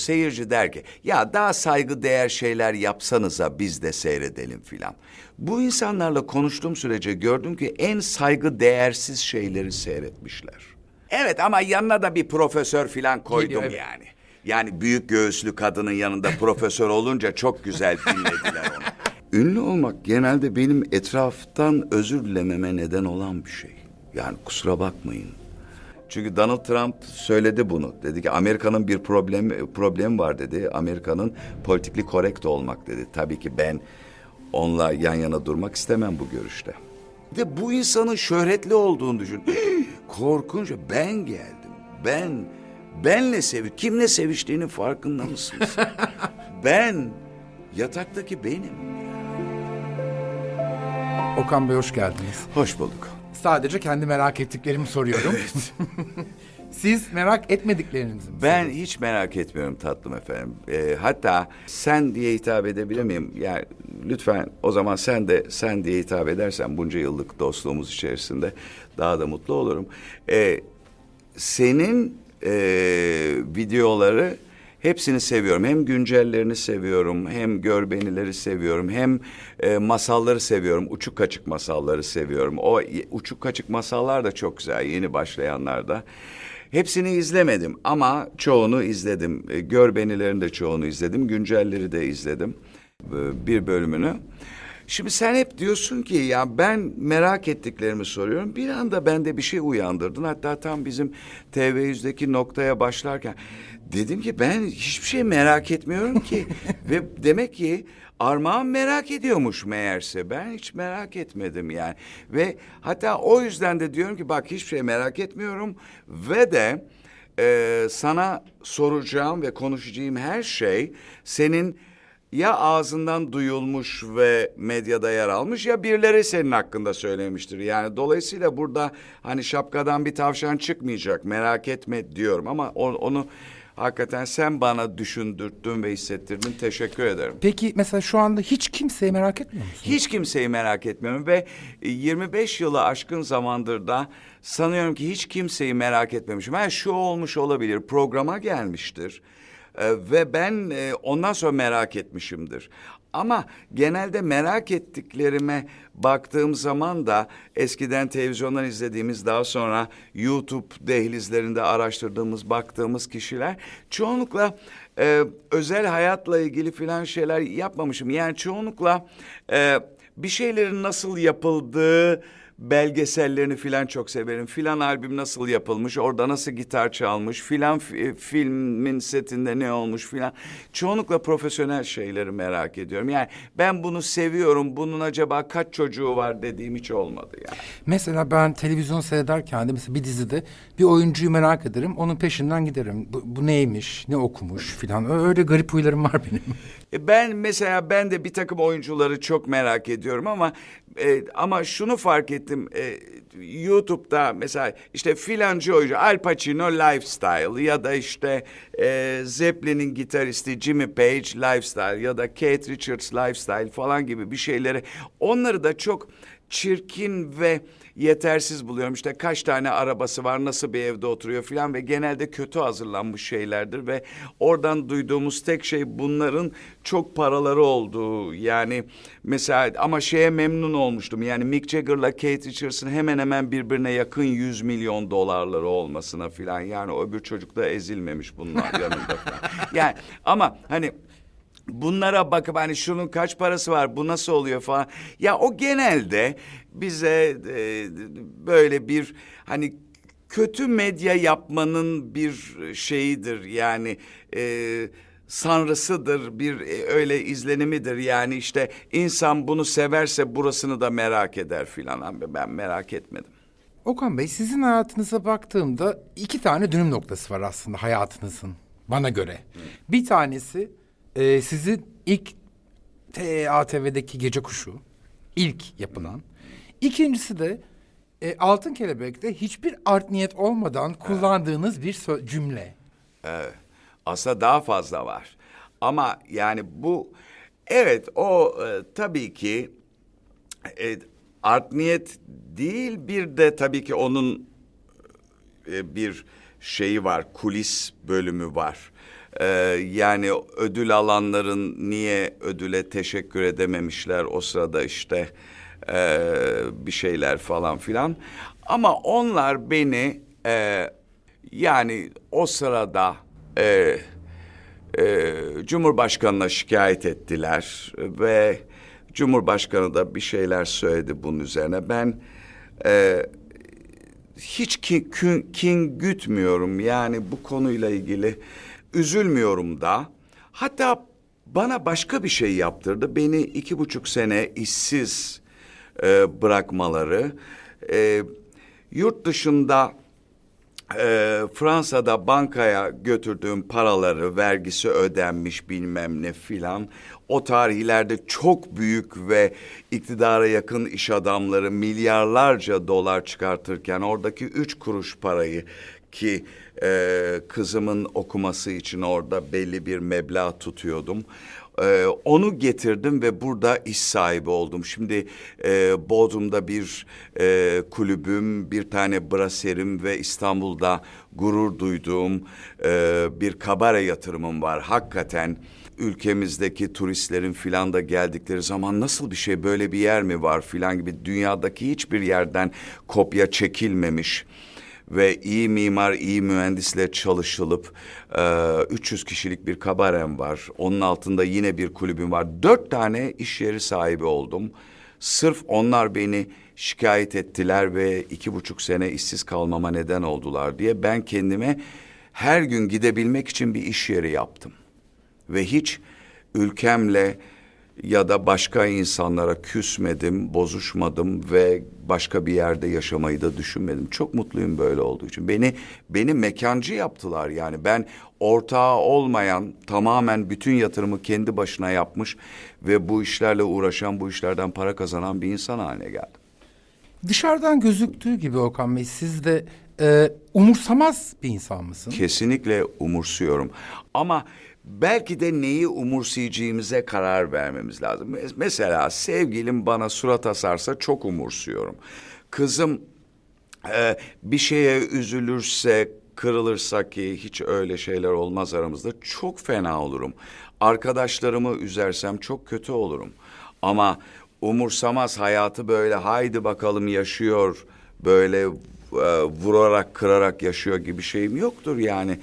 Seyirci der ki, ya daha saygıdeğer şeyler yapsanıza biz de seyredelim filan. Bu insanlarla konuştuğum sürece gördüm ki en saygıdeğersiz şeyleri seyretmişler. Evet ama yanına da bir profesör filan koydum geliyor, evet. Yani. Yani büyük göğüslü kadının yanında profesör olunca çok güzel dinlediler onu. Ünlü olmak genelde benim etraftan özür dilememe neden olan bir şey. Yani kusura bakmayın. Çünkü Donald Trump söyledi bunu. Dedi ki Amerika'nın bir problemi var dedi. Amerika'nın politikli korrekt olmak dedi. Tabii ki ben onunla yan yana durmak istemem bu görüşte. De bu insanın şöhretli olduğunu düşün. Korkunç. Ben geldim. Benle seviş. Kimle seviştiğinin farkında mısınız? Ben. Yataktaki benim. Okan Bey hoş geldiniz. Hoş bulduk. Sadece kendi merak ettiklerimi soruyorum. Evet. Siz merak etmediklerinizi mi? Ben hiç merak etmiyorum tatlım efendim. Hatta sen diye hitap edebilir miyim? Yani lütfen o zaman sen diye hitap edersen bunca yıllık dostluğumuz içerisinde daha da mutlu olurum. Senin videoları hepsini seviyorum. Hem güncellerini seviyorum, hem görbenileri seviyorum, hem masalları seviyorum. Uçuk kaçık masalları seviyorum. O uçuk kaçık masallar da çok güzel, yeni başlayanlar da. Hepsini izlemedim ama çoğunu izledim. Görbenilerin de çoğunu izledim, güncelleri de izledim. Bir bölümünü. Şimdi sen hep diyorsun ki ya ben merak ettiklerimi soruyorum. Bir anda bende bir şey uyandırdın. Hatta tam bizim TV100'deki noktaya başlarken dedim ki ben hiçbir şey merak etmiyorum ki. Ve demek ki Armağan merak ediyormuş meğerse. Ben hiç merak etmedim yani. Ve hatta o yüzden de diyorum ki bak hiçbir şey merak etmiyorum. Ve de sana soracağım ve konuşacağım her şey senin... Ya ağzından duyulmuş ve medyada yer almış ya birileri senin hakkında söylemiştir. Yani dolayısıyla burada hani şapkadan bir tavşan çıkmayacak merak etme diyorum. Ama onu hakikaten sen bana düşündürttün ve hissettirdin, teşekkür ederim. Peki mesela şu anda hiç kimseyi merak etmiyor musun? Hiç kimseyi merak etmiyorum ve 25 yılı aşkın zamandır da sanıyorum ki hiç kimseyi merak etmemişim. Ha şu olmuş olabilir, programa gelmiştir. Ve ben ondan sonra merak etmişimdir. Ama genelde merak ettiklerime baktığım zaman da eskiden televizyondan izlediğimiz daha sonra YouTube dehlizlerinde araştırdığımız, baktığımız kişiler çoğunlukla özel hayatla ilgili filan şeyler yapmamışım. Yani çoğunlukla bir şeylerin nasıl yapıldığı belgesellerini filan çok severim. Filan albüm nasıl yapılmış, orada nasıl gitar çalmış, filan filmin setinde ne olmuş filan. Çoğunlukla profesyonel şeyleri merak ediyorum. Yani ben bunu seviyorum, bunun acaba kaç çocuğu var dediğim hiç olmadı yani. Mesela ben televizyon seyrederken de mesela bir dizide bir oyuncuyu merak ederim, onun peşinden giderim. Bu neymiş, ne okumuş filan, öyle garip huylarım var benim. Ben de bir takım oyuncuları çok merak ediyorum ama şunu fark ettim. YouTube'da mesela işte filancı oyuncu Al Pacino Lifestyle ya da işte Zeppelin'in gitaristi Jimmy Page Lifestyle ya da Kate Richards Lifestyle falan gibi bir şeyleri onları da çok çirkin ve yetersiz buluyorum. İşte kaç tane arabası var, nasıl bir evde oturuyor filan ve genelde kötü hazırlanmış şeylerdir ve oradan duyduğumuz tek şey bunların çok paraları olduğu. Yani mesela ama şeye memnun olmuştum. Yani Mick Jagger'la Kate Richards'ın hemen hemen birbirine yakın $100 milyon olmasına filan. Yani öbür çocuk da ezilmemiş bunlar yanında falan. Yani ama hani bunlara bakıp hani şunun kaç parası var, bu nasıl oluyor falan. Ya o genelde bize böyle bir hani kötü medya yapmanın bir şeyidir yani... sanrısıdır, bir öyle izlenimidir yani işte insan bunu severse burasını da merak eder filan. Ben merak etmedim. Okan Bey sizin hayatınıza baktığımda iki tane dönüm noktası var aslında hayatınızın bana göre. Hı. Bir tanesi... sizin ilk ATV'deki Gece Kuşu, ilk yapılan. İkincisi de Altın Kelebek'te hiçbir art niyet olmadan kullandığınız bir cümle. Evet. Aslında daha fazla var. Ama yani bu, evet o tabii ki art niyet değil, bir de tabii ki onun bir şeyi var, kulis bölümü var. Yani ödül alanların niye ödüle teşekkür edememişler o sırada işte bir şeyler falan filan. Ama onlar beni yani o sırada Cumhurbaşkanı'na şikayet ettiler ve Cumhurbaşkanı da bir şeyler söyledi bunun üzerine. Ben hiç kin gütmüyorum yani bu konuyla ilgili. Üzülmüyorum da. Hatta bana başka bir şey yaptırdı. Beni 2,5 sene işsiz bırakmaları. Yurt dışında Fransa'da bankaya götürdüğüm paraları, vergisi ödenmiş bilmem ne filan. O tarihlerde çok büyük ve iktidara yakın iş adamları milyarlarca dolar çıkartırken oradaki 3 kuruş parayı ki kızımın okuması için orada belli bir meblağ tutuyordum. Onu getirdim ve burada iş sahibi oldum. Şimdi Bodrum'da bir kulübüm, bir tane braserim ve İstanbul'da gurur duyduğum bir kabare yatırımım var. Hakikaten ülkemizdeki turistlerin filan da geldikleri zaman nasıl bir şey, böyle bir yer mi var filan gibi, dünyadaki hiçbir yerden kopya çekilmemiş ve iyi mimar, iyi mühendisle çalışılıp 300 kişilik bir kabarem var. Onun altında yine bir kulübüm var. 4 tane iş yeri sahibi oldum. Sırf onlar beni şikayet ettiler ve 2,5 sene işsiz kalmama neden oldular diye ben kendime her gün gidebilmek için bir iş yeri yaptım. Ve hiç ülkemle ya da başka insanlara küsmedim, bozuşmadım ve başka bir yerde yaşamayı da düşünmedim. Çok mutluyum böyle olduğu için. Beni mekancı yaptılar yani. Ben ortağı olmayan, tamamen bütün yatırımı kendi başına yapmış ve bu işlerle uğraşan, bu işlerden para kazanan bir insan haline geldim. Dışarıdan gözüktüğü gibi Okan Bey, siz de umursamaz bir insan mısınız? Kesinlikle umursuyorum. Ama belki de neyi umursayacağımıza karar vermemiz lazım. Mesela sevgilim bana surat asarsa çok umursuyorum. Kızım bir şeye üzülürse, kırılırsa, ki hiç öyle şeyler olmaz aramızda, çok fena olurum. Arkadaşlarımı üzersem çok kötü olurum. Ama umursamaz, hayatı böyle haydi bakalım yaşıyor, böyle vurarak kırarak yaşıyor gibi şeyim yoktur yani.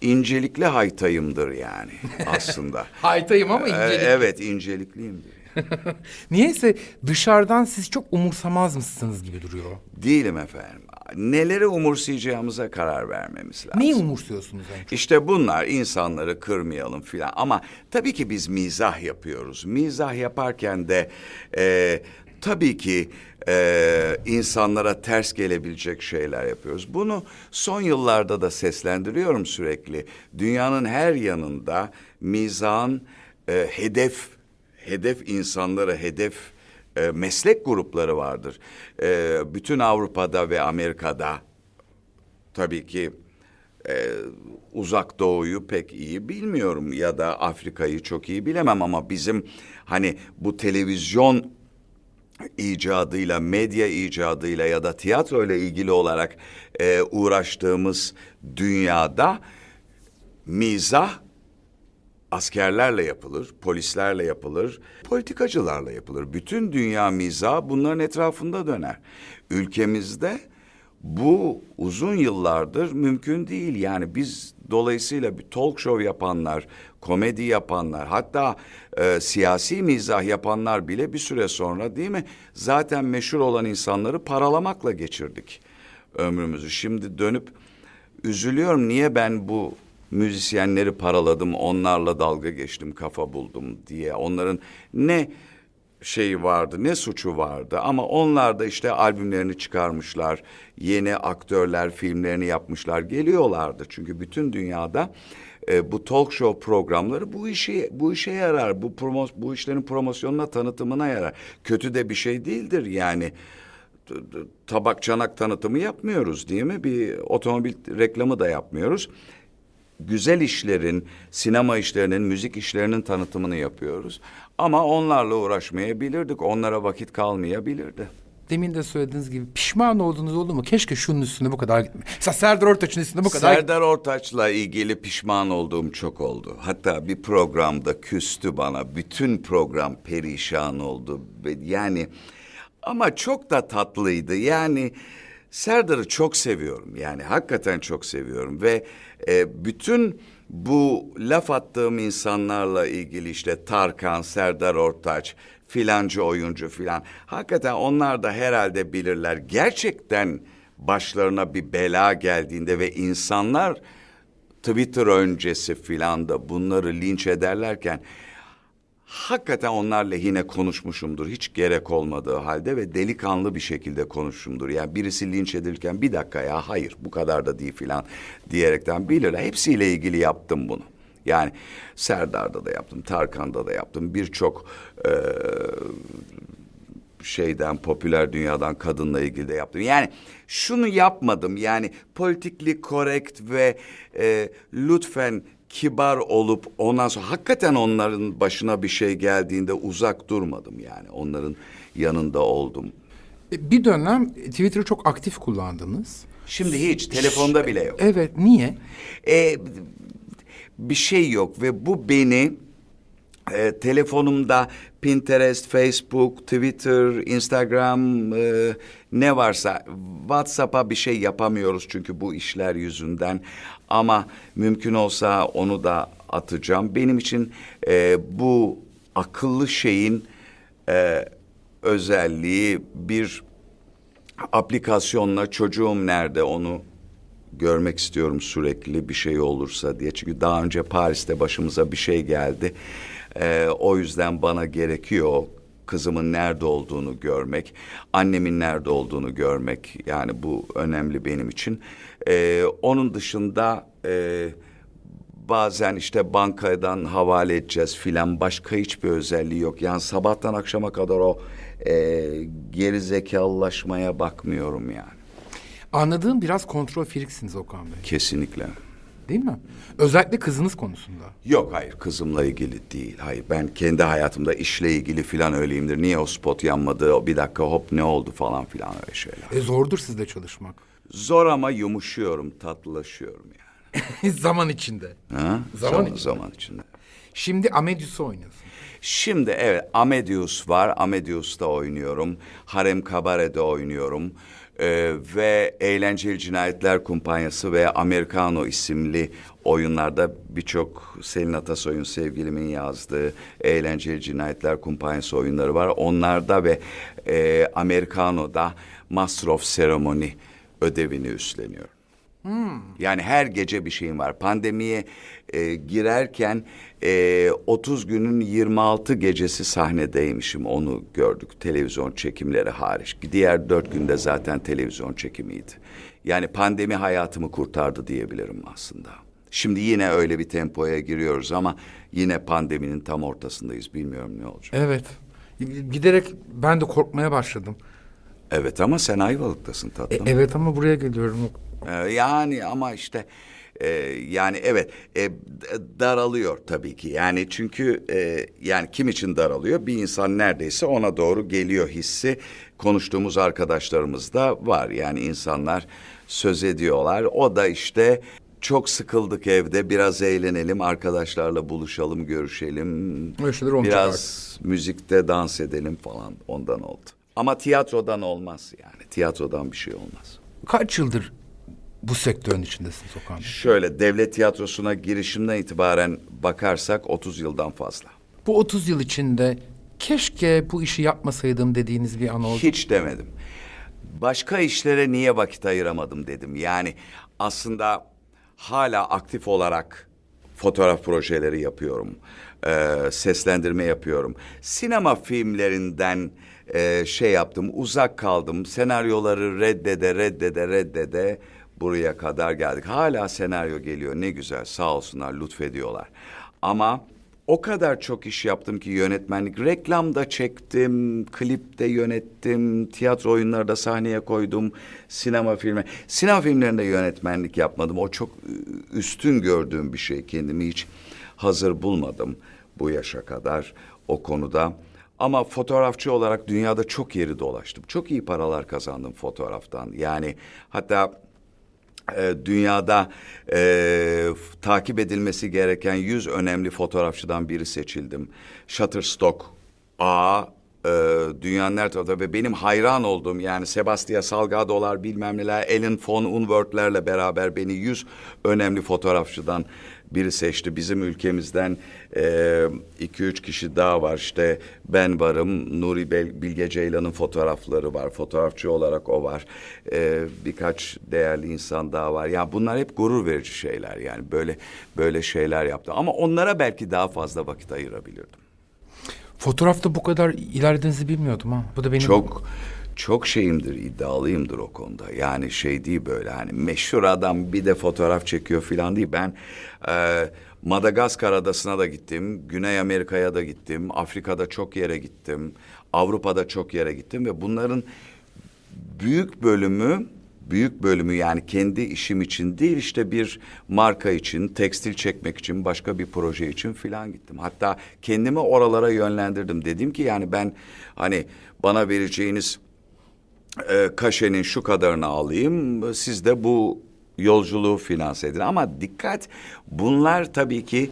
İncelikli haytayımdır yani aslında. Haytayım ama incelik. Evet, incelikliyimdir. Yani. Niyeyse dışarıdan siz çok umursamaz mısınız gibi duruyor. Değilim efendim. Neleri umursayacağımıza karar vermemiz lazım. Neyi umursuyorsunuz en çok? İşte bunlar, insanları kırmayalım filan. Ama tabii ki biz mizah yapıyoruz. Mizah yaparken de tabii ki insanlara ters gelebilecek şeyler yapıyoruz. Bunu son yıllarda da seslendiriyorum sürekli. Dünyanın her yanında mizahın hedef insanlara, hedef meslek grupları vardır. Bütün Avrupa'da ve Amerika'da tabii ki Uzak Doğu'yu pek iyi bilmiyorum ya da Afrika'yı çok iyi bilemem ama bizim hani bu televizyon icadıyla, medya icadıyla ya da tiyatroyla ilgili olarak uğraştığımız dünyada mizah askerlerle yapılır, polislerle yapılır, politikacılarla yapılır. Bütün dünya mizahı bunların etrafında döner. Ülkemizde bu uzun yıllardır mümkün değil. Yani biz dolayısıyla bir talk show yapanlar, komedi yapanlar, hatta siyasi mizah yapanlar bile bir süre sonra, değil mi, zaten meşhur olan insanları paralamakla geçirdik ömrümüzü. Şimdi dönüp üzülüyorum, niye ben bu müzisyenleri paraladım, onlarla dalga geçtim, kafa buldum diye. Onların ne şeyi vardı, ne suçu vardı, ama onlar da işte albümlerini çıkarmışlar, yeni aktörler filmlerini yapmışlar, geliyorlardı. Çünkü bütün dünyada bu talk show programları bu işe yarar, bu işlerin promosyonuna, tanıtımına yarar. Kötü de bir şey değildir yani. Tabak çanak tanıtımı yapmıyoruz, değil mi? Bir otomobil reklamı da yapmıyoruz. Güzel işlerin, sinema işlerinin, müzik işlerinin tanıtımını yapıyoruz. Ama onlarla uğraşmayabilirdik, onlara vakit kalmayabilirdi. demin de söylediğiniz gibi pişman olduğunuz oldu mu? Keşke şunun üstüne bu kadar gitme. Mesela Serdar Ortaç'ın üstüne bu kadar... Serdar Ortaç'la ilgili pişman olduğum çok oldu. Hatta bir programda küstü bana. Bütün program perişan oldu. Yani ama çok da tatlıydı. Yani Serdar'ı çok seviyorum. Yani hakikaten çok seviyorum. Ve bütün... Bu laf attığım insanlarla ilgili işte Tarkan, Serdar Ortaç, filancı oyuncu filan. Hakikaten onlar da herhalde bilirler. Gerçekten başlarına bir bela geldiğinde ve insanlar Twitter öncesi filan da bunları linç ederlerken... Hakikaten onlar lehine konuşmuşumdur. Hiç gerek olmadığı halde ve delikanlı bir şekilde konuşmuşumdur. Yani birisi linç edilirken bir dakika ya hayır bu kadar da değil filan diyerekten bilirler. Hepsiyle ilgili yaptım bunu. Yani Serdar'da da yaptım, Tarkan'da da yaptım. Birçok şeyden, popüler dünyadan kadınla ilgili de yaptım. Yani şunu yapmadım. Yani politikli, korrekt ve lütfen... Kibar olup ondan sonra hakikaten onların başına bir şey geldiğinde uzak durmadım yani. Onların yanında oldum. Bir dönem Twitter'ı çok aktif kullandınız. Şimdi hiç telefonda bile yok. Evet, niye? Bir şey yok ve bu beni telefonumda Pinterest, Facebook, Twitter, Instagram ne varsa WhatsApp'a bir şey yapamıyoruz çünkü bu işler yüzünden. Ama mümkün olsa onu da atacağım. Benim için bu akıllı şeyin özelliği bir aplikasyonla çocuğum nerede onu görmek istiyorum sürekli bir şey olursa diye. Çünkü daha önce Paris'te başımıza bir şey geldi. O yüzden bana gerekiyor kızımın nerede olduğunu görmek, annemin nerede olduğunu görmek. Yani bu önemli benim için. Onun dışında bazen işte bankadan havale edeceğiz filan başka hiçbir özelliği yok. Yani sabahtan akşama kadar o gerizekalılaşmaya bakmıyorum yani. Anladığım biraz kontrol freaksiniz Okan Bey. Kesinlikle. Değil mi? Özellikle kızınız konusunda. Yok hayır kızımla ilgili değil. Hayır ben kendi hayatımda işle ilgili filan öyleyimdir. Niye o spot yanmadı bir dakika hop ne oldu falan filan öyle şeyler. Zordur sizde çalışmak. Zor ama yumuşuyorum tatlılaşıyorum yani. zaman içinde. Ha? Zaman içinde. Şimdi Amadeus'u oynuyorsun. Şimdi evet Amadeus var. Amadeus'ta oynuyorum. Harem Kabare'de oynuyorum. Ve Eğlenceli Cinayetler Kumpanyası ve Amerikano isimli oyunlarda birçok Selin Atasoy'un sevgilimin yazdığı Eğlenceli Cinayetler Kumpanyası oyunları var. Onlarda ve Amerikano'da Master of Ceremony ödevini üstleniyorum. Yani her gece bir şeyim var. Pandemiye girerken 30 günün 26 gecesi sahnedeymişim. Onu gördük televizyon çekimleri hariç. Diğer 4 günde zaten televizyon çekimiydi. Yani pandemi hayatımı kurtardı diyebilirim aslında. Şimdi yine öyle bir tempoya giriyoruz ama yine pandeminin tam ortasındayız. Bilmiyorum ne olacak. Evet. Giderek ben de korkmaya başladım. Evet ama sen Ayvalık'tasın tatlım. Evet ama buraya geliyorum. Yani ama işte yani evet daralıyor tabii ki yani çünkü yani kim için daralıyor bir insan neredeyse ona doğru geliyor hissi konuştuğumuz arkadaşlarımız da var yani insanlar söz ediyorlar o da işte çok sıkıldık evde biraz eğlenelim arkadaşlarla buluşalım görüşelim biraz müzikte dans edelim falan ondan oldu ama tiyatrodan olmaz yani tiyatrodan bir şey olmaz. Kaç yıldır bu sektörün içindesiniz Okan Bey? Şöyle devlet tiyatrosuna girişimden itibaren bakarsak 30 yıldan fazla. Bu 30 yıl içinde keşke bu işi yapmasaydım dediğiniz bir an oldu. Hiç demedim. Başka işlere niye vakit ayıramadım dedim. Yani aslında hala aktif olarak fotoğraf projeleri yapıyorum. Seslendirme yapıyorum. Sinema filmlerinden şey yaptım, uzak kaldım. Senaryoları reddede buraya kadar geldik. Hala senaryo geliyor. Ne güzel. Sağ olsunlar, lütfediyorlar. Ama o kadar çok iş yaptım ki yönetmenlik. Reklamda çektim, klipte yönettim, tiyatro oyunları da sahneye koydum, sinema filmi. Sinema filmlerinde yönetmenlik yapmadım. O çok üstün gördüğüm bir şey. Kendimi hiç hazır bulmadım bu yaşa kadar o konuda. Ama fotoğrafçı olarak dünyada çok yeri dolaştım. Çok iyi paralar kazandım fotoğraftan. Yani hatta dünyada takip edilmesi gereken 100 önemli fotoğrafçıdan biri seçildim. Shutterstock dünyanın her tarafında ve benim hayran olduğum, yani Sebastian Salgado'lar bilmem neler, Ellen von Unwerth'lerle beraber beni 100 önemli fotoğrafçıdan biri seçti. Bizim ülkemizden 2-3 kişi daha var. İşte ben varım, Nuri Bilge Ceylan'ın fotoğrafları var, fotoğrafçı olarak o var. Birkaç değerli insan daha var. Yani bunlar hep gurur verici şeyler, yani böyle şeyler yaptım. Ama onlara belki daha fazla vakit ayırabilirdim. Fotoğrafta bu kadar ilerlediğinizi bilmiyordum ha. Bu da benim çok şeyimdir, iddialıyımdır o konuda. Yani şey değil, böyle hani meşhur adam bir de fotoğraf çekiyor falan değil. Ben Madagaskar adasına da gittim, Güney Amerika'ya da gittim, Afrika'da çok yere gittim, Avrupa'da çok yere gittim ve bunların büyük bölümü yani kendi işim için değil, işte bir marka için, tekstil çekmek için, başka bir proje için filan gittim. Hatta kendimi oralara yönlendirdim. Dedim ki yani ben hani bana vereceğiniz kaşenin şu kadarını alayım, siz de bu yolculuğu finanse edin. Ama dikkat, bunlar tabii ki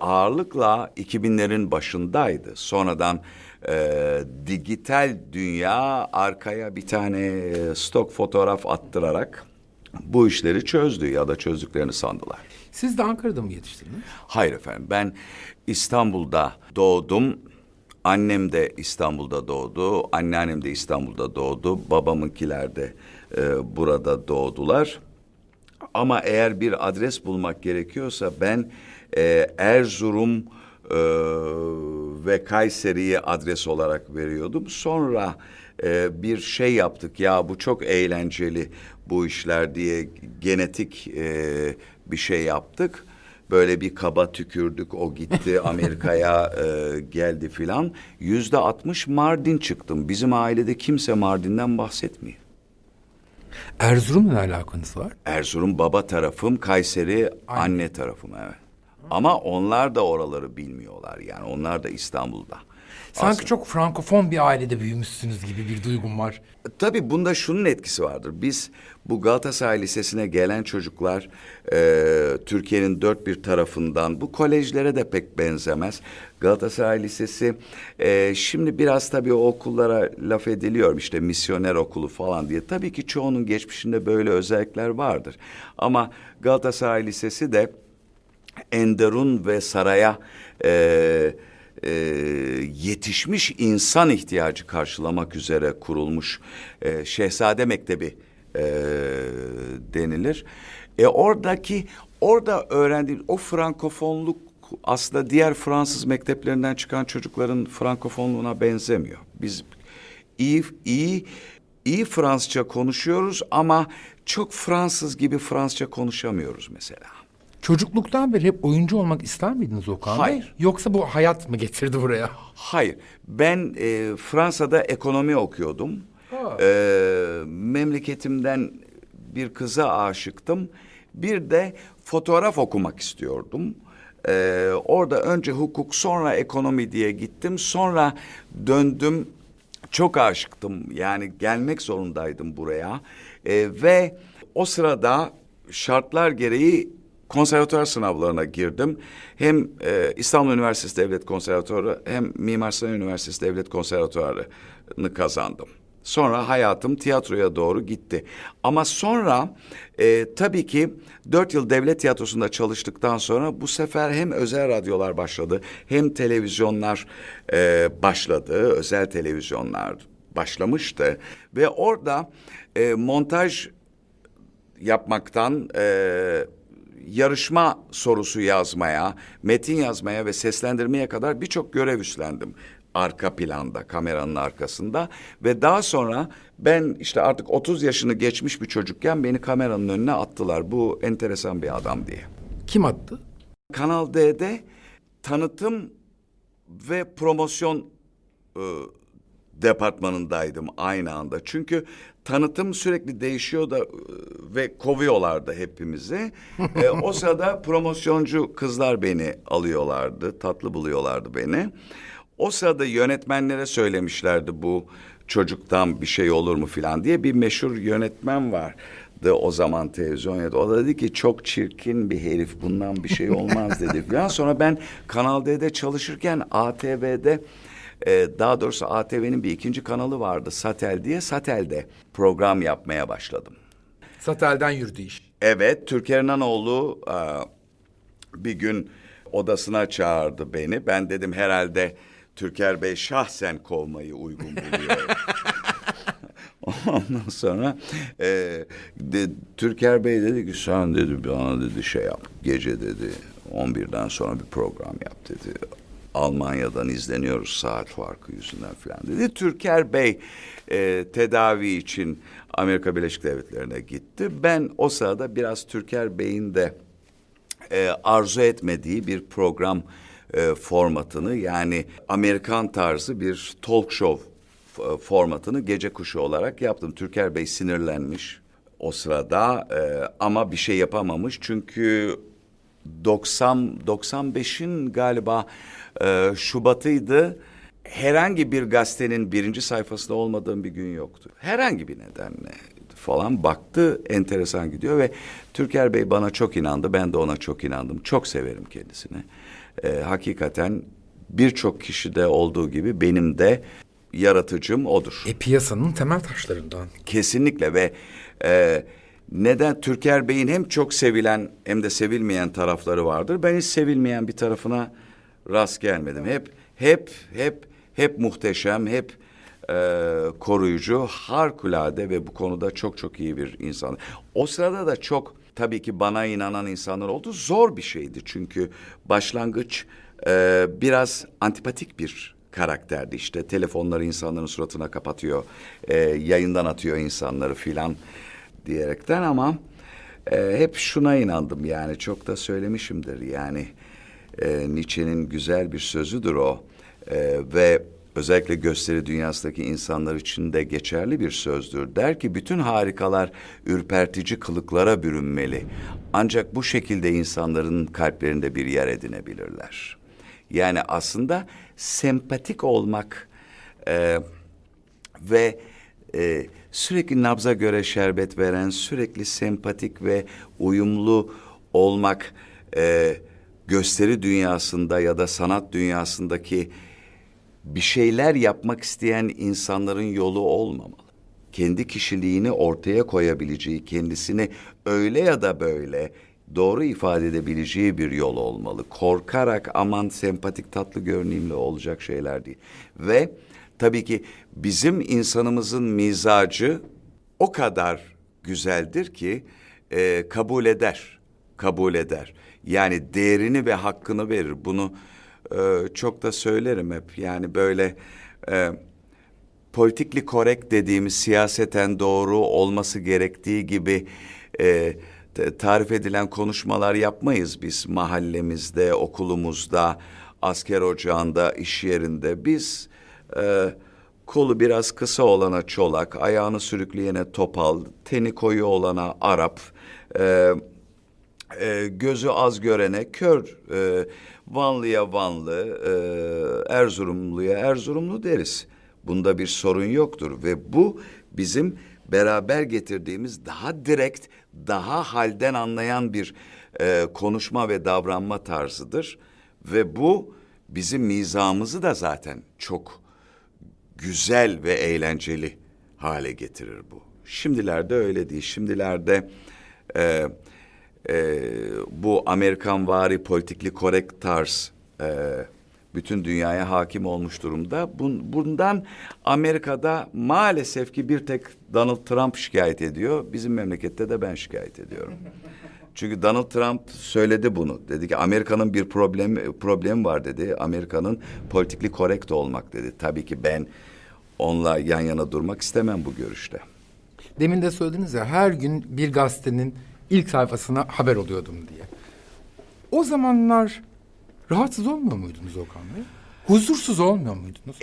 ağırlıkla 2000'lerin başındaydı. Sonradan dijital dünya arkaya bir tane stok fotoğraf attırarak bu işleri çözdü ya da çözdüklerini sandılar. Siz de Ankara'da mı yetiştiniz? Hayır efendim, ben İstanbul'da doğdum. Annem de İstanbul'da doğdu, anneannem de İstanbul'da doğdu, babamınkiler de burada doğdular. Ama eğer bir adres bulmak gerekiyorsa ben Erzurum ve Kayseri'ye adres olarak veriyordum. Sonra bir şey yaptık, ya bu çok eğlenceli bu işler diye genetik bir şey yaptık. Böyle bir kaba tükürdük, o gitti Amerika'ya geldi filan. 60% Mardin çıktım. Bizim ailede kimse Mardin'den bahsetmiyor. Erzurum'la alakanız var? Erzurum baba tarafım, Kayseri anne tarafım, evet. Ama onlar da oraları bilmiyorlar, yani onlar da İstanbul'da. Sanki aslında çok frankofon bir ailede büyümüşsünüz gibi bir duygum var. Tabii bunda şunun etkisi vardır. Biz bu Galatasaray Lisesi'ne gelen çocuklar Türkiye'nin dört bir tarafından, bu kolejlere de pek benzemez. Galatasaray Lisesi şimdi biraz tabii o okullara laf ediliyor, işte misyoner okulu falan diye. Tabii ki çoğunun geçmişinde böyle özellikler vardır. Ama Galatasaray Lisesi de Enderun ve saraya yetişmiş insan ihtiyacı karşılamak üzere kurulmuş Şehzade Mektebi denilir. Orada öğrendiğim o frankofonluk aslında diğer Fransız mekteplerinden çıkan çocukların frankofonluğuna benzemiyor. Biz iyi Fransızca konuşuyoruz ama çok Fransız gibi Fransızca konuşamıyoruz mesela. Çocukluktan beri hep oyuncu olmak ister miydiniz Okan Bey? Hayır. Yoksa bu hayat mı getirdi buraya? Hayır. Ben Fransa'da ekonomi okuyordum. Memleketimden bir kıza aşıktım. Bir de fotoğraf okumak istiyordum. Orada önce hukuk, sonra ekonomi diye gittim. Sonra döndüm. Çok aşıktım. Yani gelmek zorundaydım buraya. Ve o sırada şartlar gereği konservatuar sınavlarına girdim. Hem İstanbul Üniversitesi Devlet Konservatuarı hem Mimar Sinan Üniversitesi Devlet Konservatuarı'nı kazandım. Sonra hayatım tiyatroya doğru gitti. Ama sonra tabii ki 4 yıl devlet tiyatrosunda çalıştıktan sonra bu sefer hem özel radyolar başladı, hem televizyonlar başladı, özel televizyonlar başlamıştı. Ve orada montaj yapmaktan yarışma sorusu yazmaya, metin yazmaya ve seslendirmeye kadar birçok görev üstlendim. Arka planda, kameranın arkasında. Ve daha sonra ben işte artık 30 yaşını geçmiş bir çocukken beni kameranın önüne attılar. Bu enteresan bir adam diye. Kim attı? Kanal D'de tanıtım ve promosyon departmanındaydım aynı anda. Çünkü tanıtım sürekli değişiyor da ve kovuyorlardı hepimizi. O sırada promosyoncu kızlar beni alıyorlardı, tatlı buluyorlardı beni. O sırada yönetmenlere söylemişlerdi bu çocuktan bir şey olur mu filan diye. Bir meşhur yönetmen vardı o zaman televizyonda. O da dedi ki çok çirkin bir herif, bundan bir şey olmaz dedi filan. Sonra ben Kanal D'de çalışırken ATV'de, daha doğrusu ATV'nin bir ikinci kanalı vardı Satel diye. Satel'de program yapmaya başladım. Satel'den yürüdü iş. Evet, Türker İnanoğlu bir gün odasına çağırdı beni. Ben dedim herhalde Türker Bey şahsen kovmayı uygun buluyor. Ondan sonra Türker Bey dedi ki sen dedi bana dedi şey yap, gece dedi 11'den sonra bir program yap dedi. Almanya'dan izleniyoruz saat farkı yüzünden falan dedi. Türker Bey tedavi için Amerika Birleşik Devletleri'ne gitti. Ben o sırada biraz Türker Bey'in de arzu etmediği bir program formatını, yani Amerikan tarzı bir talk show formatını gece kuşu olarak yaptım. Türker Bey sinirlenmiş o sırada ama bir şey yapamamış çünkü 95'in galiba Şubat'ıydı. Herhangi bir gazetenin birinci sayfasında olmadığım bir gün yoktu. Herhangi bir nedenle falan baktı, enteresan gidiyor ve Türker Bey bana çok inandı. Ben de ona çok inandım. Çok severim kendisini. Hakikaten birçok kişide olduğu gibi benim de yaratıcım odur. Piyasanın temel taşlarından. Kesinlikle ve... Neden? Türker Bey'in hem çok sevilen hem de sevilmeyen tarafları vardır. Ben hiç sevilmeyen bir tarafına rast gelmedim. Hep muhteşem, hep koruyucu, harikulade ve bu konuda çok çok iyi bir insan. O sırada da çok tabii ki bana inanan insanlar oldu. Zor bir şeydi çünkü başlangıç biraz antipatik bir karakterdi. İşte telefonları insanların suratına kapatıyor, yayından atıyor insanları filan diyerekten ama hep şuna inandım, yani çok da söylemişimdir, yani Nietzsche'nin güzel bir sözüdür o ve özellikle gösteri dünyasındaki insanlar için de geçerli bir sözdür. Der ki bütün harikalar ürpertici kılıklara bürünmeli, ancak bu şekilde insanların kalplerinde bir yer edinebilirler. Yani aslında sempatik olmak ve sürekli nabza göre şerbet veren, sürekli sempatik ve uyumlu olmak gösteri dünyasında ya da sanat dünyasındaki bir şeyler yapmak isteyen insanların yolu olmamalı. Kendi kişiliğini ortaya koyabileceği, kendisini öyle ya da böyle doğru ifade edebileceği bir yol olmalı. Korkarak aman sempatik tatlı görünümlü olacak şeyler değil. Ve tabii ki bizim insanımızın mizacı o kadar güzeldir ki kabul eder. Yani değerini ve hakkını verir. Bunu çok da söylerim hep. Yani böyle politically correct dediğimiz, siyaseten doğru olması gerektiği gibi tarif edilen konuşmalar yapmayız biz mahallemizde, okulumuzda, asker ocağında, iş yerinde. Biz kolu biraz kısa olana çolak, ayağını sürükleyene topal, teni koyu olana Arap, gözü az görene kör, Vanlıya Vanlı, Erzurumluya Erzurumlu deriz. Bunda bir sorun yoktur ve bu bizim beraber getirdiğimiz daha direkt, daha halden anlayan bir konuşma ve davranma tarzıdır ve bu bizim mizahımızı da zaten çok güzel ve eğlenceli hale getirir bu. Şimdilerde öyle değil. Şimdilerde bu Amerikanvari politically correct tarz bütün dünyaya hakim olmuş durumda. Bundan Amerika'da maalesef ki bir tek Donald Trump şikayet ediyor. Bizim memlekette de ben şikayet ediyorum. Çünkü Donald Trump söyledi bunu. Dedi ki Amerika'nın bir problemi var dedi. Amerika'nın politically correct olmak dedi. Tabii ki ben onunla yan yana durmak istemem bu görüşte. Demin de söylediniz ya, her gün bir gazetenin ilk sayfasına haber oluyordum diye. O zamanlar rahatsız olmuyor muydunuz Okan Bey? Huzursuz olmuyor muydunuz?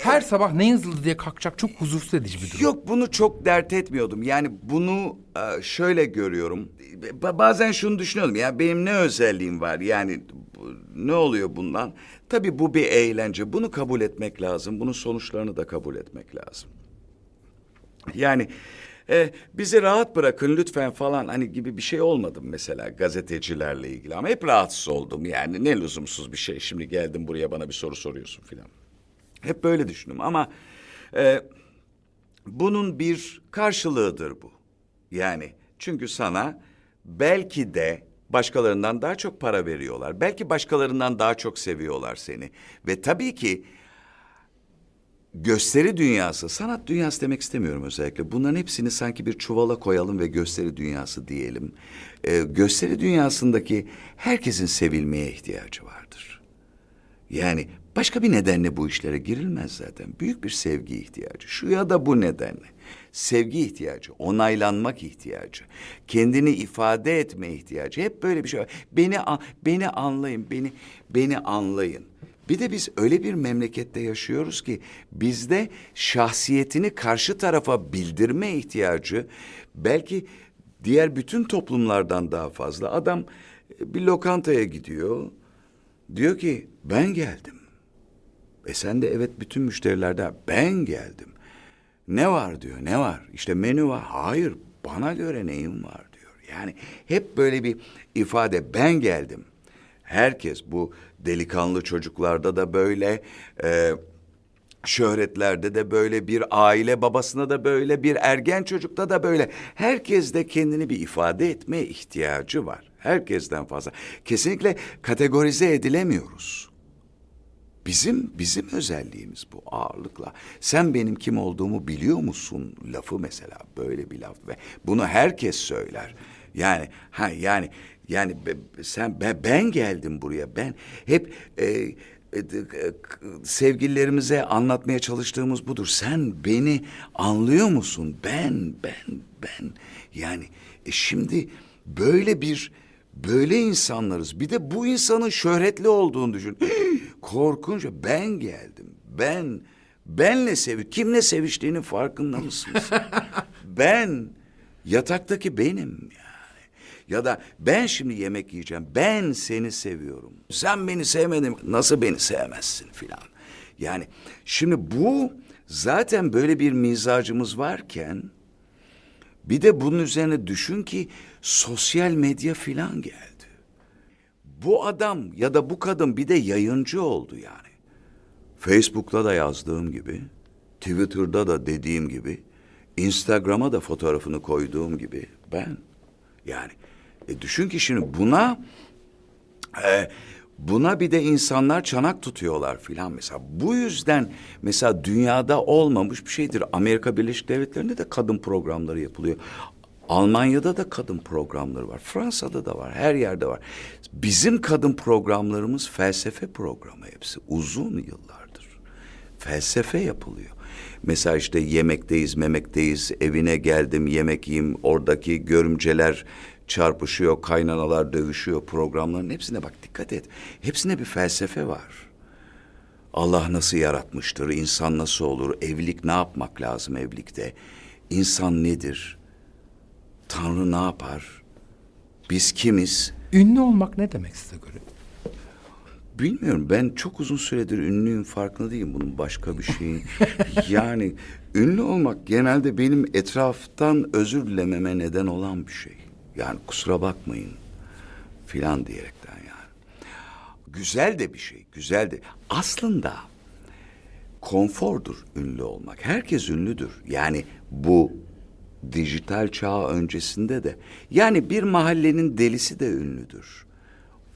Her sabah ne yazıldı diye kalkacak çok huzursuz edici bir durum. Yok, bunu çok dert etmiyordum. Yani bunu şöyle görüyorum. Bazen şunu düşünüyordum. Ya benim ne özelliğim var? Yani ne oluyor bundan? Tabii bu bir eğlence. Bunu kabul etmek lazım. Bunun sonuçlarını da kabul etmek lazım. Yani bizi rahat bırakın lütfen falan hani gibi bir şey olmadım mesela gazetecilerle ilgili. Ama hep rahatsız oldum yani ne lüzumsuz bir şey. Şimdi geldim buraya bana bir soru soruyorsun filan. Hep böyle düşündüm ama bunun bir karşılığıdır bu. Yani çünkü sana belki de başkalarından daha çok para veriyorlar. Belki başkalarından daha çok seviyorlar seni. Ve tabii ki gösteri dünyası, sanat dünyası demek istemiyorum özellikle. Bunların hepsini sanki bir çuvala koyalım ve gösteri dünyası diyelim. Gösteri dünyasındaki herkesin sevilmeye ihtiyacı vardır. Yani başka bir nedenle bu işlere girilmez zaten. Büyük bir sevgi ihtiyacı. Şu ya da bu nedenle. Sevgi ihtiyacı, onaylanmak ihtiyacı, kendini ifade etme ihtiyacı. Hep böyle bir şey var. Beni anlayın, beni anlayın. Bir de biz öyle bir memlekette yaşıyoruz ki bizde şahsiyetini karşı tarafa bildirme ihtiyacı belki diğer bütün toplumlardan daha fazla. Adam bir lokantaya gidiyor, diyor ki ben geldim. Sen de evet bütün müşterilerde ben geldim. Ne var diyor, ne var? İşte menü var. Hayır, bana göre neyim var diyor. Yani hep böyle bir ifade, ben geldim. Herkes bu delikanlı çocuklarda da böyle, şöhretlerde de böyle, bir aile babasına da böyle, bir ergen çocukta da böyle. Herkes de kendini bir ifade etmeye ihtiyacı var. Herkesten fazla. Kesinlikle kategorize edilemiyoruz. Bizim özelliğimiz bu ağırlıkla. Sen benim kim olduğumu biliyor musun lafı mesela böyle bir laf ve bunu herkes söyler. Yani ben geldim buraya. Ben hep sevgililerimize anlatmaya çalıştığımız budur. Sen beni anlıyor musun? Ben. Yani şimdi böyle insanlarız. Bir de bu insanın şöhretli olduğunu düşün. Korkunç. Ben geldim. Benle kimle seviştiğinin farkında mısınız? Ben yataktaki benim yani. Ya da ben şimdi yemek yiyeceğim. Ben seni seviyorum. Sen beni sevmedin. Nasıl beni sevmezsin filan. Yani şimdi bu zaten böyle bir mizacımız varken bir de bunun üzerine düşün ki sosyal medya filan geldi. Bu adam ya da bu kadın bir de yayıncı oldu yani. Facebook'ta da yazdığım gibi, Twitter'da da dediğim gibi, Instagram'a da fotoğrafını koyduğum gibi ben. Yani düşün ki şimdi buna bir de insanlar çanak tutuyorlar filan mesela. Bu yüzden mesela dünyada olmamış bir şeydir. Amerika Birleşik Devletleri'nde de kadın programları yapılıyor. Almanya'da da kadın programları var. Fransa'da da var. Her yerde var. Bizim kadın programlarımız felsefe programı hepsi. Uzun yıllardır. Felsefe yapılıyor. Mesela işte yemekteyiz, memekteyiz, evine geldim, yemek yiyeyim. Oradaki görümceler çarpışıyor, kaynanalar dövüşüyor programların hepsine bak dikkat et. Hepsine bir felsefe var. Allah nasıl yaratmıştır, insan nasıl olur, evlilik ne yapmak lazım evlilikte? İnsan nedir? Tanrı ne yapar? Biz kimiz? Ünlü olmak ne demek size göre? Bilmiyorum. Ben çok uzun süredir ünlüyüm. Farkında değilim bunun başka bir şeyin. Yani ünlü olmak genelde benim etraftan özür dilememe neden olan bir şey. Yani kusura bakmayın filan diyerekten yani. Güzel de bir şey. Güzel de. Aslında konfordur ünlü olmak. Herkes ünlüdür. Yani bu dijital çağ öncesinde de. Yani bir mahallenin delisi de ünlüdür.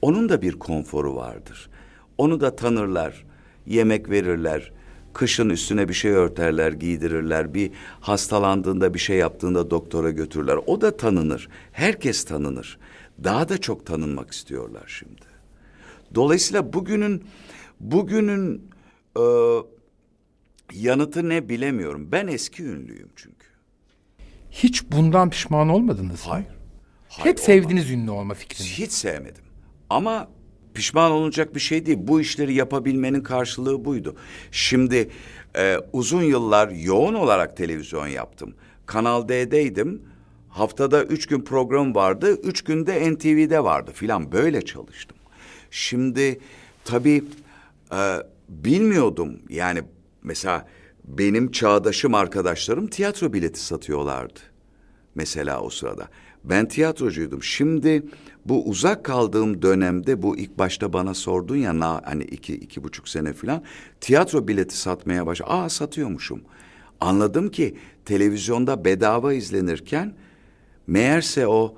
Onun da bir konforu vardır. Onu da tanırlar, yemek verirler, kışın üstüne bir şey örterler, giydirirler. Bir hastalandığında, bir şey yaptığında doktora götürürler. O da tanınır. Herkes tanınır. Daha da çok tanınmak istiyorlar şimdi. Dolayısıyla bugünün yanıtı ne bilemiyorum. Ben eski ünlüyüm çünkü. Hiç bundan pişman olmadınız mı? Hayır. Hep sevdiğiniz ünlü olma fikrini. Hiç sevmedim. Ama pişman olunacak bir şey değil. Bu işleri yapabilmenin karşılığı buydu. Şimdi uzun yıllar yoğun olarak televizyon yaptım. Kanal D'deydim. Haftada 3 gün program vardı. 3 günde NTV'de vardı filan. Böyle çalıştım. Şimdi tabii bilmiyordum. Yani mesela benim çağdaşım arkadaşlarım tiyatro bileti satıyorlardı. Mesela o sırada. Ben tiyatrocuydum. Şimdi bu uzak kaldığım dönemde bu ilk başta bana sordun ya hani 2,5 sene falan tiyatro bileti satmaya başladım. Aa satıyormuşum. Anladım ki televizyonda bedava izlenirken meğerse o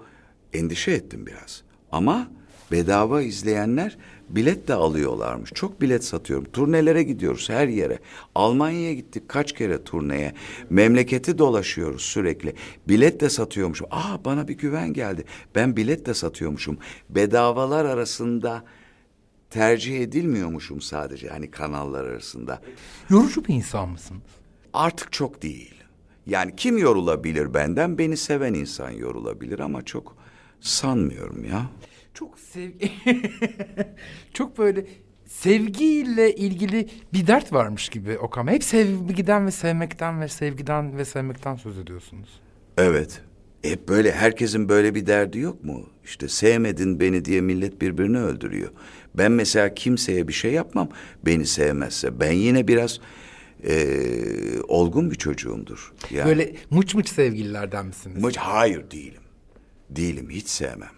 endişe ettim biraz. Ama bedava izleyenler bilet de alıyorlarmış. Çok bilet satıyorum. Turnelere gidiyoruz her yere. Almanya'ya gittik kaç kere turneye. Memleketi dolaşıyoruz sürekli. Bilet de satıyormuşum. Aa bana bir güven geldi. Ben bilet de satıyormuşum. Bedavalar arasında tercih edilmiyormuşum sadece. Hani kanallar arasında. Yorucu bir insan mısınız? Artık çok değil. Yani kim yorulabilir benden? Beni seven insan yorulabilir ama çok sanmıyorum ya. Çok çok böyle sevgiyle ilgili bir dert varmış gibi Okan. Hep sevgiden ve sevmekten ve sevgiden ve sevmekten söz ediyorsunuz. Evet. Hep böyle herkesin böyle bir derdi yok mu? İşte sevmedin beni diye millet birbirini öldürüyor. Ben mesela kimseye bir şey yapmam beni sevmezse. Ben yine biraz olgun bir çocuğumdur. Yani. Böyle mıç sevgililerden misiniz? Hayır değilim. Değilim hiç sevmem.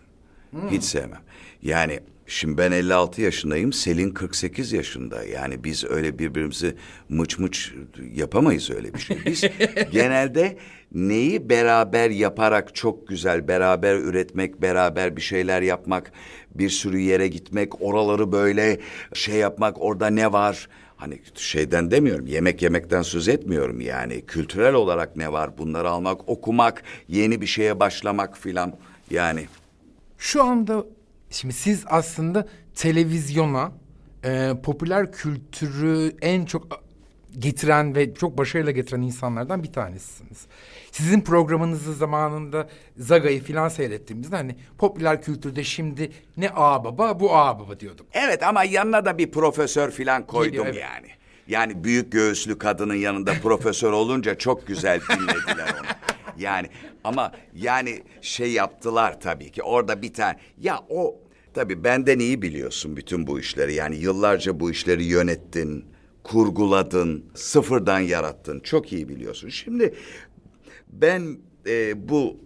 Hiç sevmem. Yani şimdi ben 56 yaşındayım, Selin 48 yaşında. Yani biz öyle birbirimizi mıç yapamayız öyle bir şey. Biz genelde neyi beraber yaparak çok güzel, beraber üretmek, beraber bir şeyler yapmak, bir sürü yere gitmek, oraları böyle şey yapmak, orada ne var? Hani şeyden demiyorum, yemekten söz etmiyorum yani. Kültürel olarak ne var? Bunları almak, okumak, yeni bir şeye başlamak filan yani. Şu anda şimdi siz aslında televizyona popüler kültürü en çok getiren ve çok başarıyla getiren insanlardan bir tanesisiniz. Sizin programınızı zamanında Zaga'yı filan seyrettiğimizde hani popüler kültürde şimdi ne ağababa bu ağababa diyorduk. Evet ama yanına da bir profesör filan koydum geliyor, evet. Yani. Yani büyük göğüslü kadının yanında profesör olunca çok güzel dinlediler onu. Yani ama yani şey yaptılar tabii ki orada bir tane ya o tabii benden iyi biliyorsun bütün bu işleri yani yıllarca bu işleri yönettin, kurguladın, sıfırdan yarattın çok iyi biliyorsun. Şimdi ben bu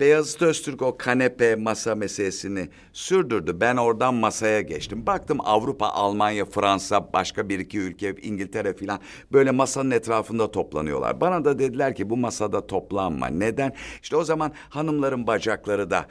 Beyazıt Öztürk o kanepe masa meselesini sürdürdü. Ben oradan masaya geçtim. Baktım Avrupa, Almanya, Fransa, başka bir iki ülke, İngiltere falan böyle masanın etrafında toplanıyorlar. Bana da dediler ki bu masada toplanma. Neden? İşte o zaman hanımların bacakları da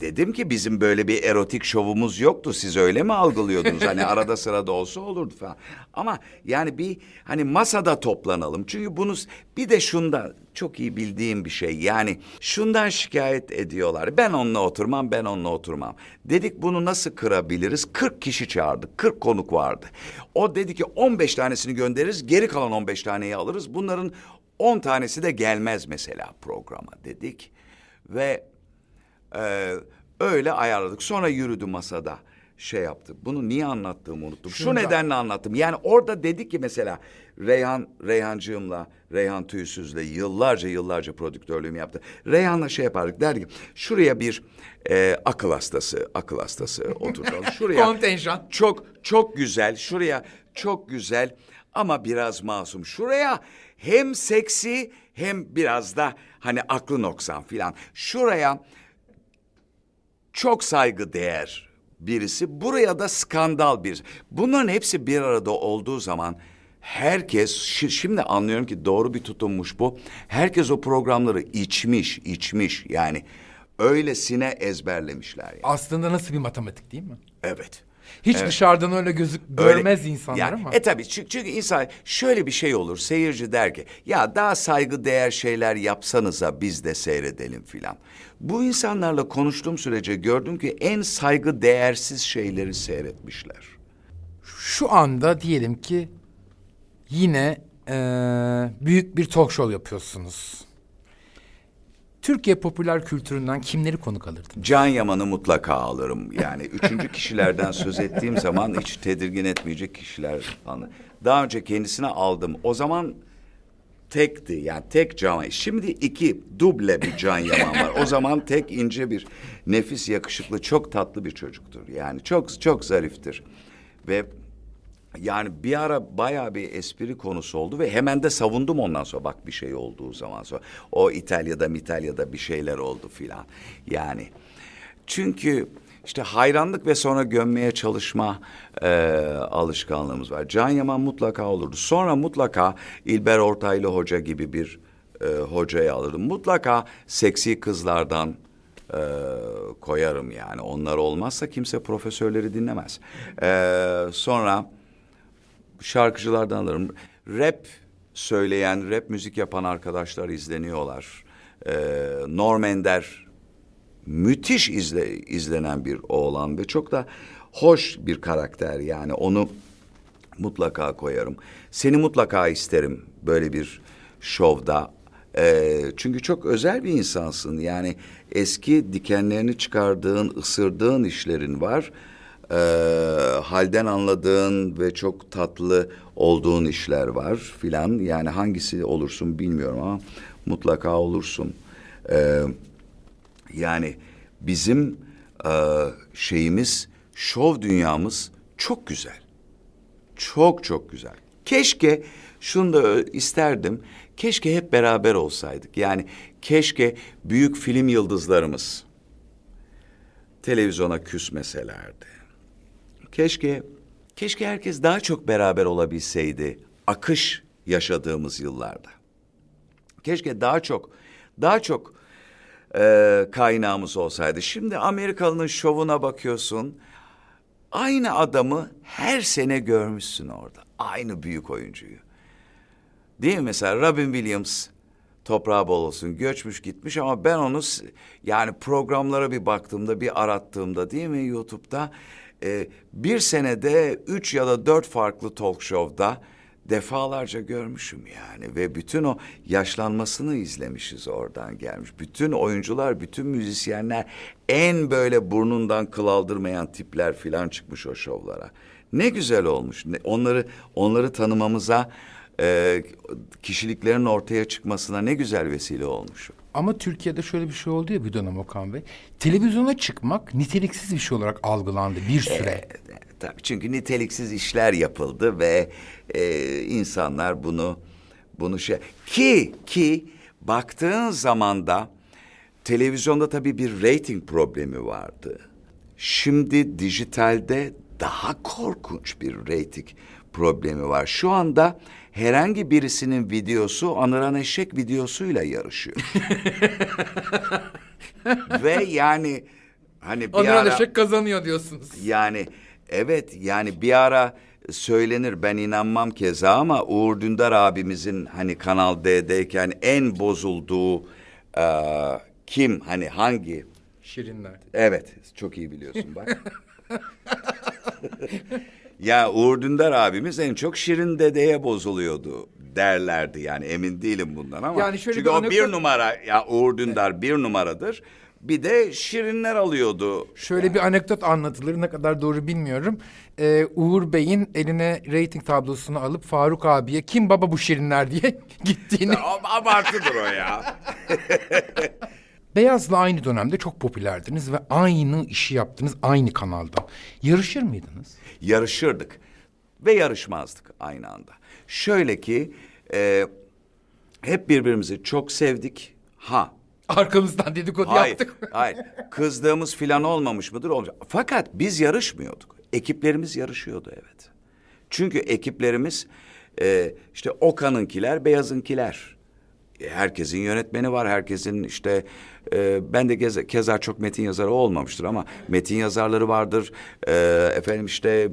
dedim ki bizim böyle bir erotik şovumuz yoktu. Siz öyle mi algılıyordunuz? Hani arada sırada olsa olurdu falan. Ama yani bir hani masada toplanalım. Çünkü bunu bir de şundan çok iyi bildiğim bir şey. Yani şundan şikayet ediyorlar. Ben onunla oturmam, ben onunla oturmam. Dedik bunu nasıl kırabiliriz? 40 kişi çağırdık, 40 konuk vardı. O dedi ki 15 tanesini göndeririz, geri kalan 15 taneyi alırız. Bunların 10 tanesi de gelmez mesela programa dedik. Ve öyle ayarladık. Sonra yürüdü masada şey yaptı. Bunu niye anlattığımı unuttum. Şu nedenle anlattım. Yani orada dedik ki mesela Reyhan Tüysüz'le yıllarca prodüktörlüğümü yaptı. Reyhan'la şey yapardık derdi ki şuraya bir akıl hastası oturtalım. Şuraya kontenjan. Çok güzel. Şuraya çok güzel ama biraz masum. Şuraya hem seksi hem biraz da hani aklı noksan filan. Şuraya çok saygıdeğer birisi, buraya da skandal birisi. Bunların hepsi bir arada olduğu zaman herkes, şimdi anlıyorum ki doğru bir tutummuş bu. Herkes o programları içmiş yani öylesine ezberlemişler. Yani. Aslında nasıl bir matematik değil mi? Evet. Hiç dışarıdan öyle görmez insanlar yani, ama. Tabii çünkü insan şöyle bir şey olur, seyirci der ki ya daha saygıdeğer şeyler yapsanıza biz de seyredelim filan. Bu insanlarla konuştuğum sürece gördüm ki en saygıdeğersiz şeyleri seyretmişler. Şu anda diyelim ki yine büyük bir talk show yapıyorsunuz. Türkiye popüler kültüründen kimleri konuk alırdın? Can Yaman'ı mutlaka alırım. Yani üçüncü kişilerden söz ettiğim zaman hiç tedirgin etmeyecek kişiler. Daha önce kendisine aldım. O zaman tekti, yani tek Can. Şimdi iki duble bir Can Yaman var. O zaman tek, ince bir, nefis, yakışıklı, çok tatlı bir çocuktur. Yani çok çok zariftir. Ve yani bir ara bayağı bir espri konusu oldu ve hemen de savundum ondan sonra. Bak bir şey olduğu zaman sonra. O İtalya'da bir şeyler oldu filan. Yani çünkü işte hayranlık ve sonra gömmeye çalışma alışkanlığımız var. Can Yaman mutlaka olurdu. Sonra mutlaka İlber Ortaylı hoca gibi bir hocayı alırdım. Mutlaka seksi kızlardan koyarım yani. Onlar olmazsa kimse profesörleri dinlemez. Sonra şarkıcılardan alırım. Rap söyleyen, rap müzik yapan arkadaşlar izleniyorlar. Norm Ender müthiş izlenen bir oğlan ve çok da hoş bir karakter yani. Onu mutlaka koyarım. Seni mutlaka isterim böyle bir şovda. Çünkü çok özel bir insansın. Yani eski dikenlerini çıkardığın, ısırdığın işlerin var. Halden anladığın ve çok tatlı olduğun işler var filan. Yani hangisi olursun bilmiyorum ama mutlaka olursun. Yani bizim şeyimiz, şov dünyamız çok güzel. Çok çok güzel. Keşke şunu da isterdim. Keşke hep beraber olsaydık. Yani keşke büyük film yıldızlarımız televizyona küsmeselerdi. Keşke herkes daha çok beraber olabilseydi akış yaşadığımız yıllarda. Keşke daha çok kaynağımız olsaydı. Şimdi Amerikalı'nın şovuna bakıyorsun. Aynı adamı her sene görmüşsün orada. Aynı büyük oyuncuyu. Değil mi? Mesela Robin Williams, toprağı bol olsun, göçmüş gitmiş ama ben onu yani programlara bir baktığımda, bir arattığımda, değil mi, YouTube'da bir senede 3 ya da 4 farklı talk show'da defalarca görmüşüm yani. Ve bütün o yaşlanmasını izlemişiz, oradan gelmiş. Bütün oyuncular, bütün müzisyenler, en böyle burnundan kıl aldırmayan tipler filan çıkmış o şovlara. Ne güzel olmuş. Onları tanımamıza, kişiliklerin ortaya çıkmasına ne güzel vesile olmuş. Ama Türkiye'de şöyle bir şey oldu ya bir dönem Okan Bey. Televizyona çıkmak niteliksiz bir şey olarak algılandı bir süre. Tabii, çünkü niteliksiz işler yapıldı ve insanlar bunu şey... Ki baktığın zaman da televizyonda tabii bir reyting problemi vardı. Şimdi dijitalde daha korkunç bir reyting problemi var. Şu anda herhangi birisinin videosu anıran eşek videosuyla yarışıyor. Ve yani hani bir anıran ara... eşek kazanıyor diyorsunuz. Yani evet, yani bir ara söylenir, ben inanmam keza ama Uğur Dündar abimizin hani Kanal D'deyken en bozulduğu kim, hani hangi? Şirinler. Evet, çok iyi biliyorsun bak. Ya Uğur Dündar abimiz en çok Şirin Dede'ye bozuluyordu derlerdi. Yani emin değilim bundan ama. Yani çünkü o bir numara, ya Uğur Dündar evet, bir numaradır. Bir de Şirinler alıyordu. Şöyle yani bir anekdot anlatılır, ne kadar doğru bilmiyorum. Uğur Bey'in eline reyting tablosunu alıp Faruk abiye "Kim baba bu Şirinler?" diye gittiğini. Abartıdır o ya. Beyaz'la aynı dönemde çok popülerdiniz ve aynı işi yaptınız, aynı kanalda. Yarışır mıydınız? Yarışırdık ve yarışmazdık aynı anda. Şöyle ki hep birbirimizi çok sevdik. Ha. Arkamızdan dedikodu yaptık. Hayır, kızdığımız filan olmamış mıdır? Olmuş. Fakat biz yarışmıyorduk. Ekiplerimiz yarışıyordu, evet. Çünkü ekiplerimiz işte Okan'ınkiler, Beyaz'ınkiler. Herkesin yönetmeni var, herkesin işte... ben de keza çok metin yazarı olmamıştır ama metin yazarları vardır. Efendim işte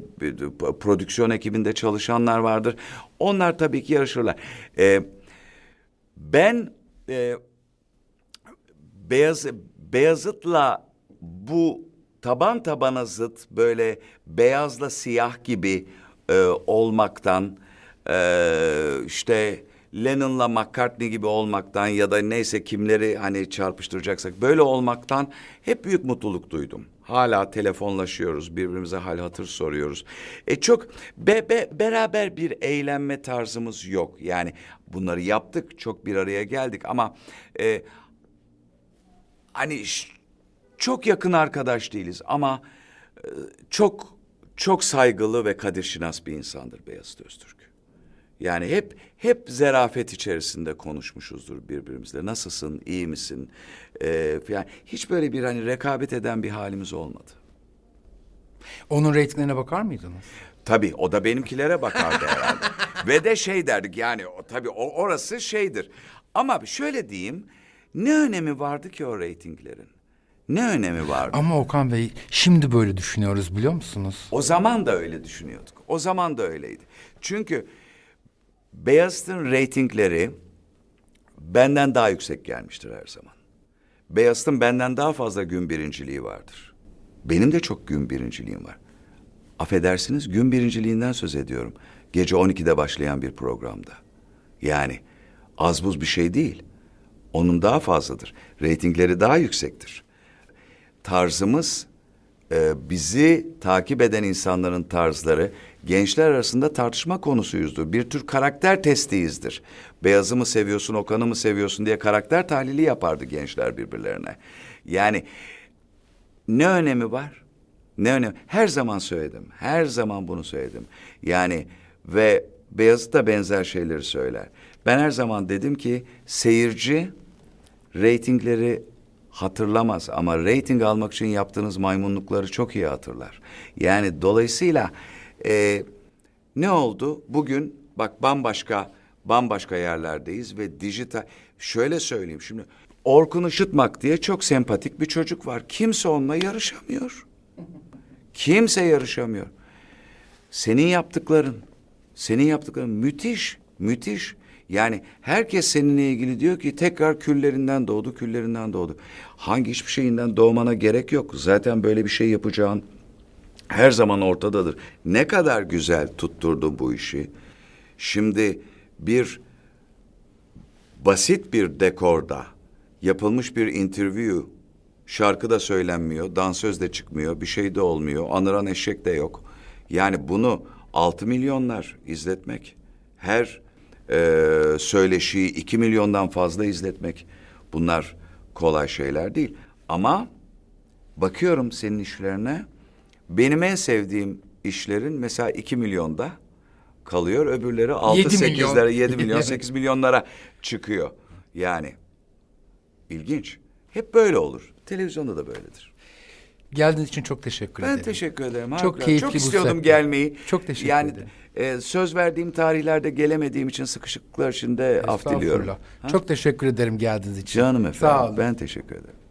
prodüksiyon ekibinde çalışanlar vardır. Onlar tabii ki yarışırlar. Ben Beyazıt'la bu taban tabana zıt, böyle beyazla siyah gibi olmaktan işte... Lennon'la McCartney gibi olmaktan ya da neyse kimleri hani çarpıştıracaksak böyle olmaktan hep büyük mutluluk duydum. Hala telefonlaşıyoruz, birbirimize hal hatır soruyoruz. Çok beraber bir eğlenme tarzımız yok. Yani bunları yaptık, çok bir araya geldik ama hani çok yakın arkadaş değiliz ama çok saygılı ve kadirşinas bir insandır Beyazıt Öztürk. Yani hep zerafet içerisinde konuşmuşuzdur birbirimizle. Nasılsın, iyi misin? Yani hiç böyle bir hani rekabet eden bir halimiz olmadı. Onun reytinglerine bakar mıydınız? Tabii, o da benimkilere bakardı herhalde. Ve de şey derdik yani, tabii orası şeydir. Ama şöyle diyeyim, ne önemi vardı ki o reytinglerin? Ne önemi vardı? Ama Okan Bey, şimdi böyle düşünüyoruz biliyor musunuz? O zaman da öyle düşünüyorduk. O zaman da öyleydi. Çünkü Beyazıt'ın reytingleri benden daha yüksek gelmiştir her zaman. Beyazıt'ın benden daha fazla gün birinciliği vardır. Benim de çok gün birinciliğim var. Affedersiniz, gün birinciliğinden söz ediyorum. Gece 12'de başlayan bir programda. Yani az buz bir şey değil. Onun daha fazladır. Reytingleri daha yüksektir. Tarzımız, bizi takip eden insanların tarzları gençler arasında tartışma konusuyuzdur. Bir tür karakter testiyizdir. Beyazı mı seviyorsun, Okan'ı mı seviyorsun diye karakter tahlili yapardı gençler birbirlerine. Yani ne önemi var? Ne önemi? Her zaman söyledim. Her zaman bunu söyledim. Yani ve Beyazı da benzer şeyleri söyler. Ben her zaman dedim ki seyirci reytingleri hatırlamaz ama reyting almak için yaptığınız maymunlukları çok iyi hatırlar. Yani dolayısıyla ne oldu? Bugün bak bambaşka yerlerdeyiz ve dijital... Şöyle söyleyeyim şimdi, Orkun Işıtmak diye çok sempatik bir çocuk var. Kimse onunla yarışamıyor. Kimse yarışamıyor. Senin yaptıkların müthiş. Yani herkes seninle ilgili diyor ki tekrar küllerinden doğdu. Hiçbir şeyinden doğmana gerek yok. Zaten böyle bir şey yapacağın her zaman ortadadır. Ne kadar güzel tutturdu bu işi. Şimdi bir basit bir dekorda yapılmış bir interview, şarkı da söylenmiyor, dansöz de çıkmıyor, bir şey de olmuyor, anıran eşek de yok. Yani bunu 6 milyonlar izletmek, her söyleşiyi 2 milyondan fazla izletmek, bunlar kolay şeyler değil. Ama bakıyorum senin işlerine, benim en sevdiğim işlerin mesela 2 milyonda kalıyor, öbürleri 6-8'lere, 7 milyon, 8 milyonlara çıkıyor. Yani ilginç. Hep böyle olur. Televizyonda da böyledir. Geldiğiniz için çok teşekkür ederim. Ben teşekkür ederim. Çok keyifli. Çok istiyordum gelmeyi. Çok teşekkür ederim. Söz verdiğim tarihlerde gelemediğim için, sıkışıklıklar içinde af diliyorum. Çok teşekkür ederim geldiğiniz için. Canım efendim. Sağ olun. Ben teşekkür ederim.